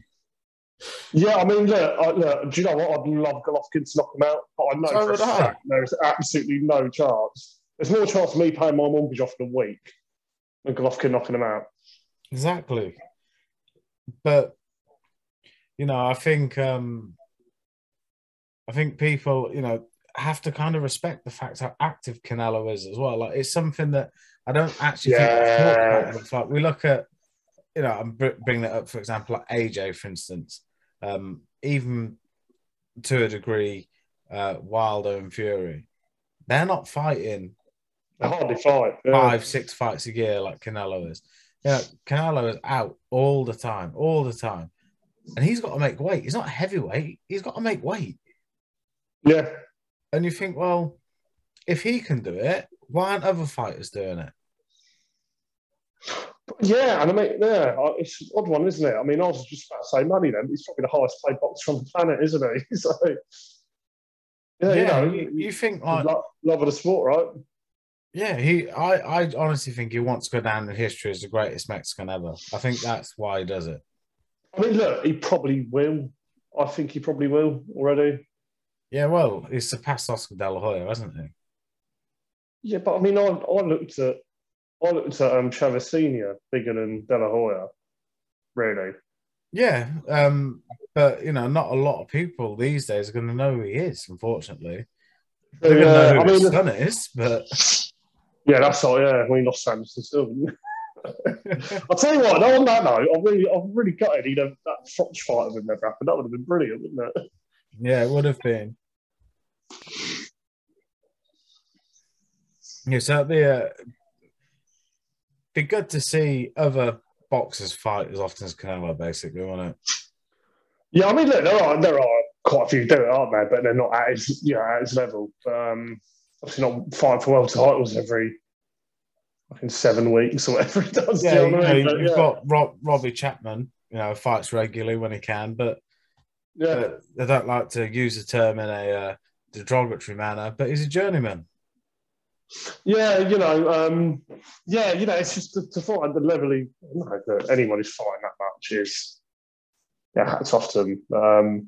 Yeah, I mean, look, I, look, do you know what? I'd love Golovkin to knock him out, but I know so for a fact there's absolutely no chance. There's more chance of me paying my mortgage off in a week than Golovkin knocking him out. Exactly. But, you know, I think, um, I think people, you know, have to kind of respect the fact how active Canelo is as well. Like, it's something that I don't actually yeah. think it's like we look at, you know, I'm bringing it up, for example, like A J, for instance, um, even to a degree, uh, Wilder and Fury, they're not fighting. They hardly fight. Yeah. Five, six fights a year like Canelo is. You know, Canelo is out all the time, all the time. And he's got to make weight. He's not heavyweight. He's got to make weight. Yeah. And you think, well, if he can do it, why aren't other fighters doing it? Yeah, and I mean, yeah, it's an odd one, isn't it? I mean, I was just about to say money then. He's probably the highest paid boxer on the planet, isn't he? So, yeah, yeah, you know, you, you think like love, love of the sport, right? Yeah, he. I, I honestly think he wants to go down in history as the greatest Mexican ever. I think that's why he does it. I mean, look, he probably will. I think he probably will already. Yeah, well, he's surpassed Oscar De La Hoya, hasn't he? Yeah, but I mean, I, I looked at I looked at um, Chavez Senior bigger than De La Hoya, really. Yeah, um, but you know, not a lot of people these days are going to know who he is. Unfortunately, they're going to know who his son is. But yeah, that's all. Yeah, we lost Samson still. I'll tell you what. No, on that note, I really, I really gutted. You know, that Fox fight would never happen. That would have been brilliant, wouldn't it? Yeah, it would have been. Yeah, so it'd be, a, be good to see other boxers fight as often as Canelo, basically, wouldn't it? Yeah, I mean, look, there are there are quite a few do it, aren't there? But they're not at his, you know, at his level. Um, obviously, not fighting for world titles every fucking seven weeks or whatever he does. Yeah, you know, know, but, you've yeah. got Rob, Robbie Chapman. You know, fights regularly when he can, but. Yeah, uh, they don't like to use the term in a uh, derogatory manner, but he's a journeyman. Yeah, you know, um, yeah, you know, it's just to, to fight at the level he, you know, that anyone who's fighting that much is, yeah, hats off to him. Um,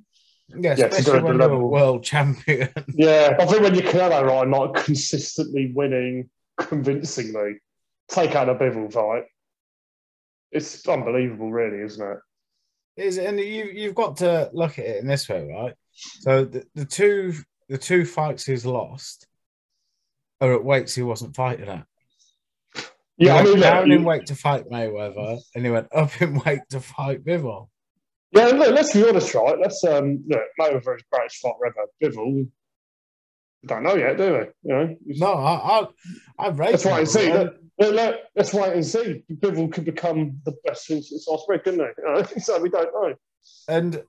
yeah, yeah, especially when you're a world champion. Yeah, I think when you're Canelo, right, like consistently winning, convincingly, take out a Bivol fight. It's unbelievable, really, isn't it? Is, and you, you've got to look at it in this way, right? So the, the two the two fights he's lost are at weights he wasn't fighting at. Yeah, he I mean, went down in weight to fight Mayweather, and he went up in weight to fight Bivol. Yeah, look, let's be honest, right? Let's um, look, Mayweather's greatest fight ever. Bivol, I don't know yet, do we? You know, no, I, I, I've read. That's why I see that. Well, no, let's wait and see. Bivol could become the best since it's last week, couldn't they? You know, so we don't know. And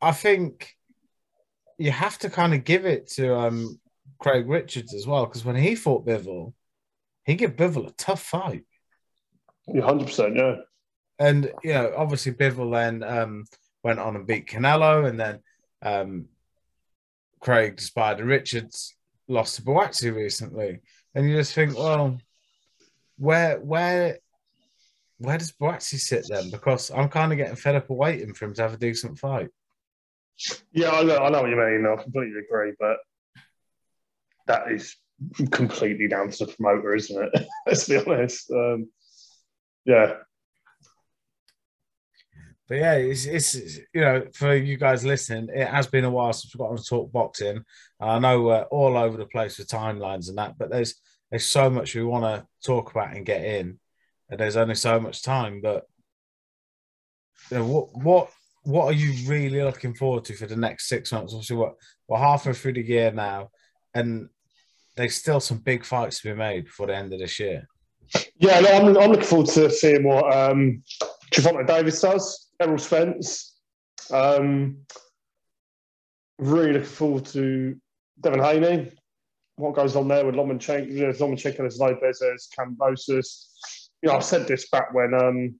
I think you have to kind of give it to um, Craig Richards as well, because when he fought Bivol, he gave Bivol a tough fight. Yeah, one hundred percent, yeah. And, you know, obviously Bivol then um, went on and beat Canelo, and then um, Craig to Spider Richards lost to Boaxi recently, and you just think, well, where where where does Boaxi sit then? Because I'm kind of getting fed up of waiting for him to have a decent fight. Yeah, I know, I know what you mean. I completely agree, but that is completely down to the promoter, isn't it? Let's be honest. Um, yeah. But yeah, it's, it's, you know, for you guys listening, it has been a while since we've gotten to talk boxing. I know we're all over the place with timelines and that, but there's there's so much we want to talk about and get in, and there's only so much time. But you know, what what what are you really looking forward to for the next six months? Obviously, we're, we're halfway through the year now, and there's still some big fights to be made before the end of this year. Yeah, no, I'm, I'm looking forward to seeing what um, Gervonta Davis does. Errol Spence. Um, really looking forward to Devin Haney. What goes on there with Lomachenko? There's Lomachenko, there's Lopez, there's Kambosos. You know, I said this back when um,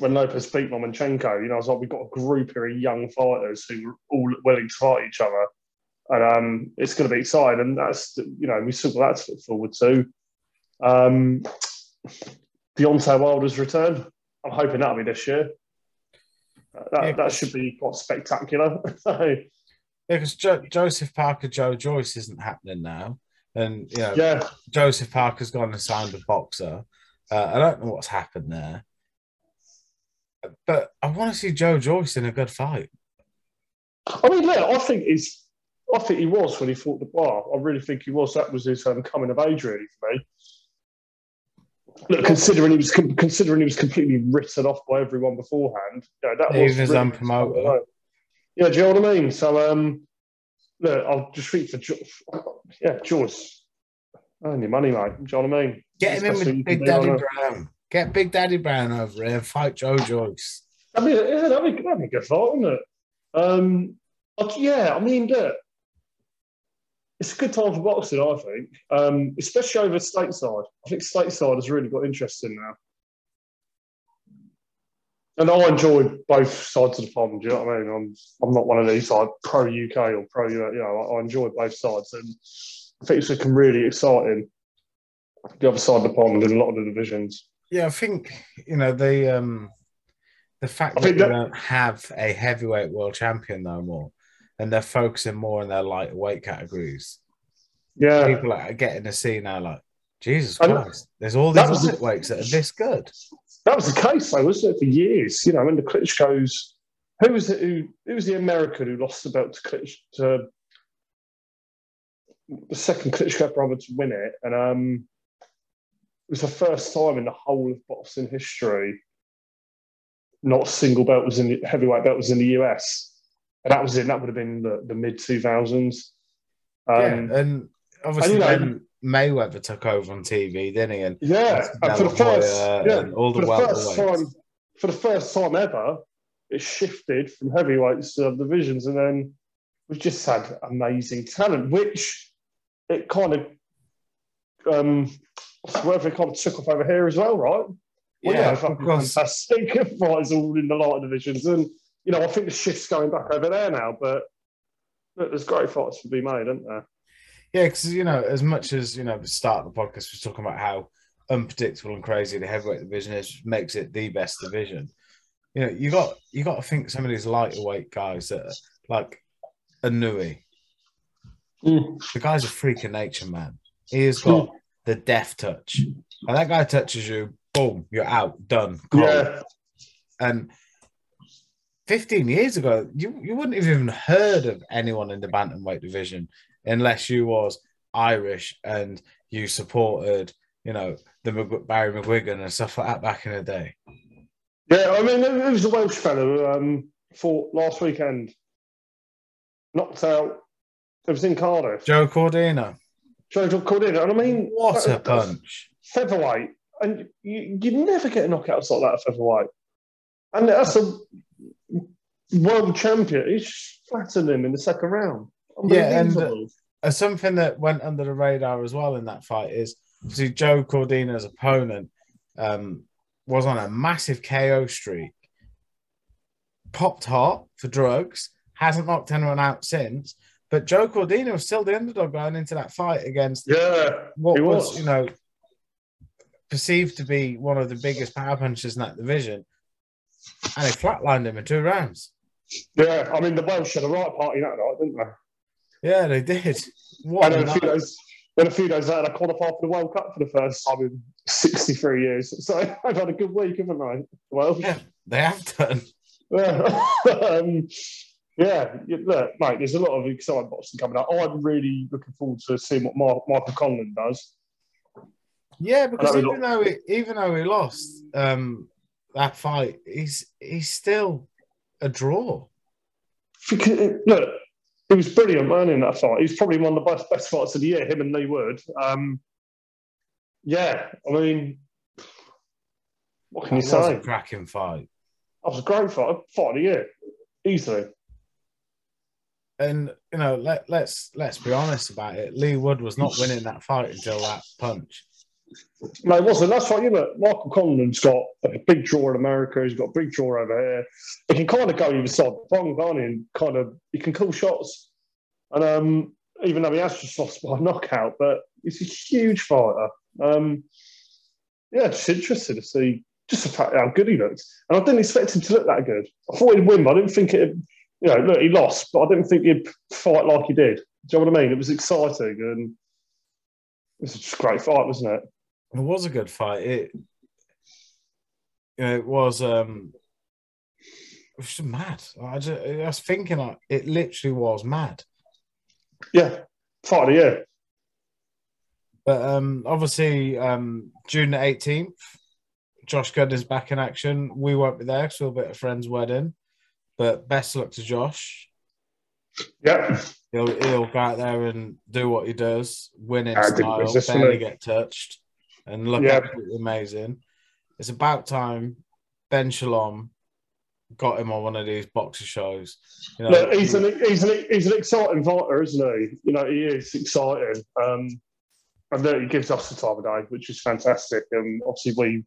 when Lopez beat Lomachenko. You know, I was like, we've got a group here of young fighters who are all willing to fight each other. And um, it's going to be exciting. And that's, you know, we still got that to look forward to. Um, Deontay Wilder's return. I'm hoping that'll be this year. That, yeah, that should be quite spectacular. Yeah, because jo- Joseph Parker, Joe Joyce isn't happening now. And, you know, yeah. Joseph Parker's gone and signed a boxer. Uh, I don't know what's happened there. But I want to see Joe Joyce in a good fight. I mean, look, I think he's... I think he was when he fought the bar. I really think he was. That was his um, coming of age, really, for me. Look, considering he was considering he was completely written off by everyone beforehand, you know, that he was his really own promoter. Yeah, do you know what I mean? So, um, look, I'll just speak for George. Yeah, George, earn your money, mate. Do you know what I mean? Get him Especially in with Big Daddy Brown. Get Big Daddy Brown over here and fight Joe Joyce. I mean, yeah, that'd be, that'd be a good fight, wouldn't it? Um, yeah, I mean, look, it's a good time for boxing, I think, um, especially over stateside. I think stateside has really got interesting now. And I enjoy both sides of the pond, do you know what I mean? I'm I'm not one of these like pro-U K or pro, you know, I, I enjoy both sides. And I think it's looking really exciting, the other side of the pond in a lot of the divisions. Yeah, I think, you know, the, um, the fact I that they that... don't have a heavyweight world champion no more. And they're focusing more on their lightweight categories. Yeah. People are getting to see now, like, Jesus Christ, there's all these lightweights that are this good. That was the case, though, wasn't it, for years? You know, when the Klitschko's... Who was, it, who, who was the American who lost the belt to Klitschko? To the second Klitschko brother to win it. And um, it was the first time in the whole of boxing history not a single belt was in the... Heavyweight belt was in the U S. And that was it. That would have been the, the mid two thousands. Um, yeah, and obviously and, you know, then Mayweather took over on T V, didn't he? And yeah, and for the first, yeah, and all for the, the first time, for the first time ever, it shifted from heavyweights to divisions, and then we just had amazing talent, which it kind of, um, whatever, it kind of took off over here as well, right? Well, yeah, yeah fantastic fighters all in the light divisions, and. You know, I think the shift's going back over there now, but look, there's great fights to be made, aren't there? Yeah, because, you know, as much as, you know, at the start of the podcast, we're talking about how unpredictable and crazy the heavyweight division is, which makes it the best division. You know, you got you got to think some of these lightweight guys that are like Anui. Mm. The guy's a freak of nature, man. He has got mm. the death touch. And that guy touches you, boom, you're out, done, cold. Yeah. And... Fifteen years ago, you, you wouldn't have even heard of anyone in the bantamweight division unless you was Irish and you supported, you know, the McG- Barry McGuigan and stuff like that back in the day. Yeah, I mean, it was a Welsh fellow who um, fought last weekend, knocked out. It was in Cardiff. Joe Cordina. Joe Cordina, and I mean, what that, a punch! Featherweight, and you you never get knockouts like that at featherweight, and that's a. World champion, he flattened him in the second round. Yeah, and uh, something that went under the radar as well in that fight is, see, Joe Cordina's opponent um, was on a massive K O streak, popped hot for drugs, hasn't knocked anyone out since, But Joe Cordina was still the underdog going into that fight against yeah, what was. was, you know, perceived to be one of the biggest power punchers in that division. And he flatlined him in two rounds. Yeah, I mean, the Welsh had a right party that night, didn't they? Yeah, they did. What and a, a few days, then a few days later, I qualified for the World Cup for the first time in sixty-three years. So I've had a good week, haven't I? Well, yeah, they have done. Yeah. um, Yeah, look, mate, there's a lot of exciting boxing coming up. I'm really looking forward to seeing what Mark, Michael Conlan does. Yeah, because even though he, even though he lost um, that fight, he's he's still a draw. Because, look, he was brilliant, man, in that fight. He's probably one of the best, best fights of the year, him and Lee Wood. Um, yeah, I mean, what can that you say? That was a cracking fight. That was a great fight, fight of the year, easily. And you know, let let's let's be honest about it. Lee Wood was not winning that fight until that punch. No, it wasn't. That's right. You know, Michael Conlan's got a big draw in America. He's got a big draw over here. He can kind of go either side the pond, can't he? And kind of he can call shots. And um, even though he has just lost by knockout, but he's a huge fighter. Um, yeah, just interested to see just the fact how good he looks. And I didn't expect him to look that good. I thought he'd win, but I didn't think it. You know, look, he lost, but I didn't think he'd fight like he did. Do you know what I mean? It was exciting, and it was just a great fight, wasn't it? It was a good fight. It, it was. Um, it was just mad. I, just, I was thinking, like, it literally was mad. Yeah, fight of the year. But um, obviously, um, June the eighteenth, Josh Gooden's back in action. We won't be there because we'll be at a friend's wedding. But best luck to Josh. Yep. He'll, he'll go out there and do what he does, win in style, barely get touched, and look yep. absolutely amazing. It's about time Ben Shalom got him on one of these boxer shows. You know, look, he's, an, he's, an, he's an exciting fighter, isn't he? You know, he is exciting. Um, and he gives us the time of day, which is fantastic. And obviously, we,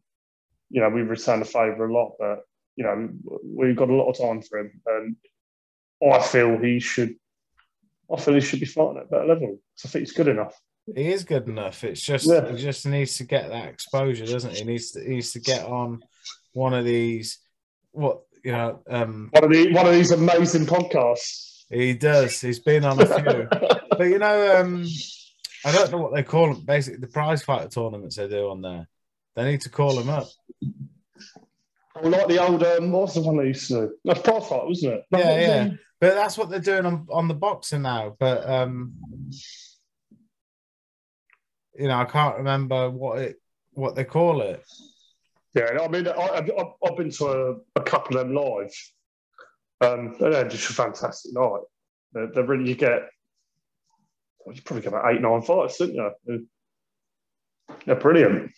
you know, we return the favour a lot, but you know, we've got a lot of time for him, and I feel he should. I feel he should be fighting at a better level. So I think he's good enough. He is good enough. It's just yeah. he just needs to get that exposure, doesn't he? He needs to, he needs to get on one of these. What you know, um, one of the one of these amazing podcasts. He does. He's been on a few, but you know, um, I don't know what they call them. Basically, the prize fighter tournaments they do on there. They need to call him up. Well, like the old, um, what was the one they used to do? That's Prize Fighter, wasn't it? That yeah, yeah. It? But that's what they're doing on, on the boxing now. But, um, you know, I can't remember what it what they call it. Yeah, I mean, I, I, I've been to a, a couple of them live. Um, they're just a fantastic night. They're, they're really, you get, you probably get about eight, nine fights, didn't you? They're brilliant.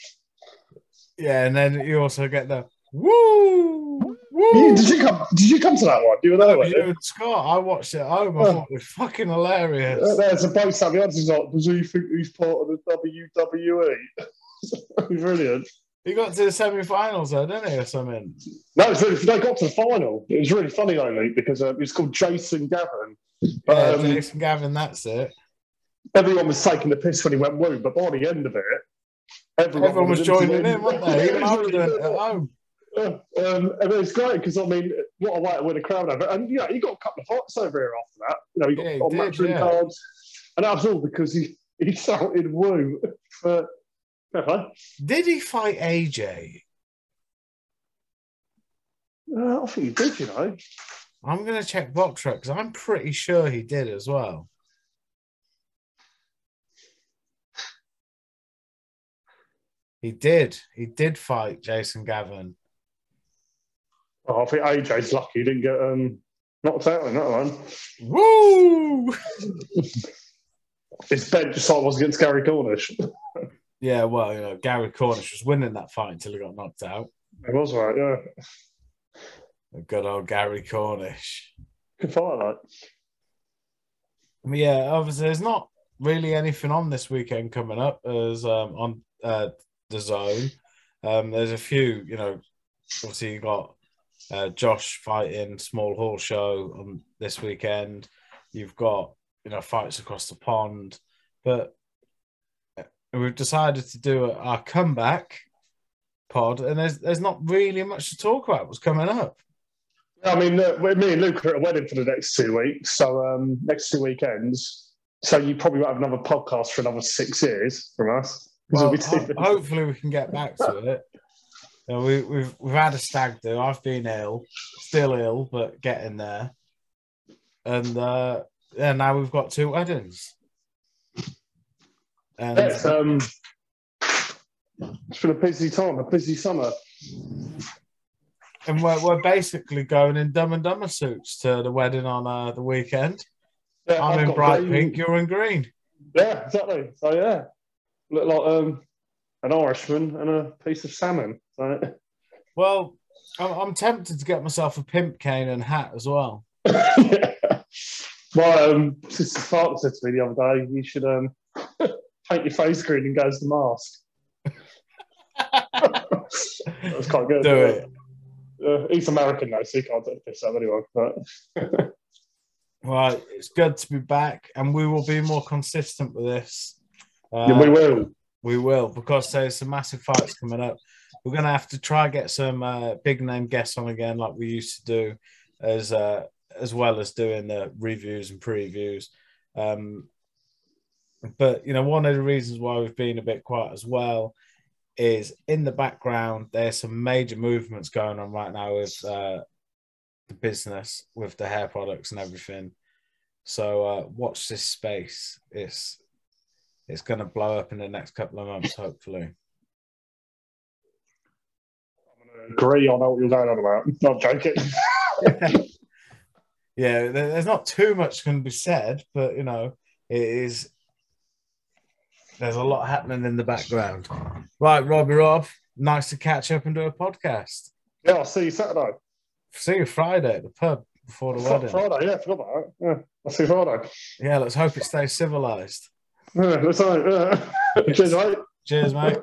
Yeah, and then you also get the Woo! Woo! You, did you come? Did you come to that one? You were there, weren't you? You and Scott. I watched it at home. I thought it was fucking hilarious. Yeah, there's a boat Sammy Hudson's like, "Does he think he's part of the W W E?" Brilliant. He got to the semi-finals, though, didn't he, or something? No, it's really, they got to the final. It was really funny, only because um, it's called Jason Gavin. Yeah, um, Jason Gavin. That's it. Everyone was taking the piss when he went woo, but by the end of it, everyone, everyone was, was joining in, weren't they? Even I was doing it at home. Um, and it's great because I mean, what a way to win a crowd over. And yeah, he got a couple of fights over here after that. You know, he got yeah, he on matchroom yeah. cards, and that was all because he he shouted "woo" for. Uh, did he fight A J? Uh, I think he did. You know, I'm going to check Boxrec because I'm pretty sure he did as well. He did. He did fight Jason Gavin. Oh, I think A J's lucky he didn't get um, knocked out in that one. Woo! It's Ben just like it was against Gary Cornish. Yeah, well, you know, Gary Cornish was winning that fight until he got knocked out. It was right, yeah. Good old Gary Cornish. Good fight, like. But yeah, obviously, there's not really anything on this weekend coming up as um, on uh, the zone. Um, there's a few, you know, obviously you got. Uh, Josh fighting Small Hall Show on this weekend. You've got you know, fights across the pond. But we've decided to do our comeback pod, and there's there's not really much to talk about what's coming up. I mean, uh, me and Luke are at a wedding for the next two weeks, so um, next two weekends. So you probably won't have another podcast for another six years from us. Well, we ho- hopefully we can get back to it. You know, we, we've we've had a stag do. I've been ill, still ill, but getting there. And uh, yeah, now we've got two weddings. And yes, um, it's been a busy time, a busy summer. And we're, we're basically going in Dumb and Dumber suits to the wedding on uh, the weekend. Yeah, I'm I've in bright green. Pink, you're in green. Yeah, exactly. So, yeah. Look like um, an Irishman and a piece of salmon. So. Well, I'm, I'm tempted to get myself a pimp cane and hat as well. Yeah. Well, um, Sister Parker said to me the other day, you should um, paint your face green and go as the mask. That was quite good. Do yeah. it. Uh, he's American though, so he can't do this out anyway. But. Right, it's good to be back, and we will be more consistent with this. Uh, yeah, we will. We will, because there's some massive fights coming up. We're going to have to try and get some uh, big-name guests on again like we used to do, as uh, as well as doing the reviews and previews. Um, but, you know, one of the reasons why we've been a bit quiet as well is in the background, there's some major movements going on right now with uh, the business, with the hair products and everything. So uh, watch this space. It's it's going to blow up in the next couple of months, hopefully. I'm going to agree on what you're going on about. Not joking. Yeah, there's not too much can be said, but, you know, it is... There's a lot happening in the background. Right, Robbie Rob, nice to catch up and do a podcast. Yeah, I'll see you Saturday. See you Friday at the pub before the wedding. Friday, yeah, I forgot about that. Yeah, I'll see you Friday. Yeah, let's hope it stays civilised. Yeah, let's hope. Yeah. Cheers, mate. Cheers, mate.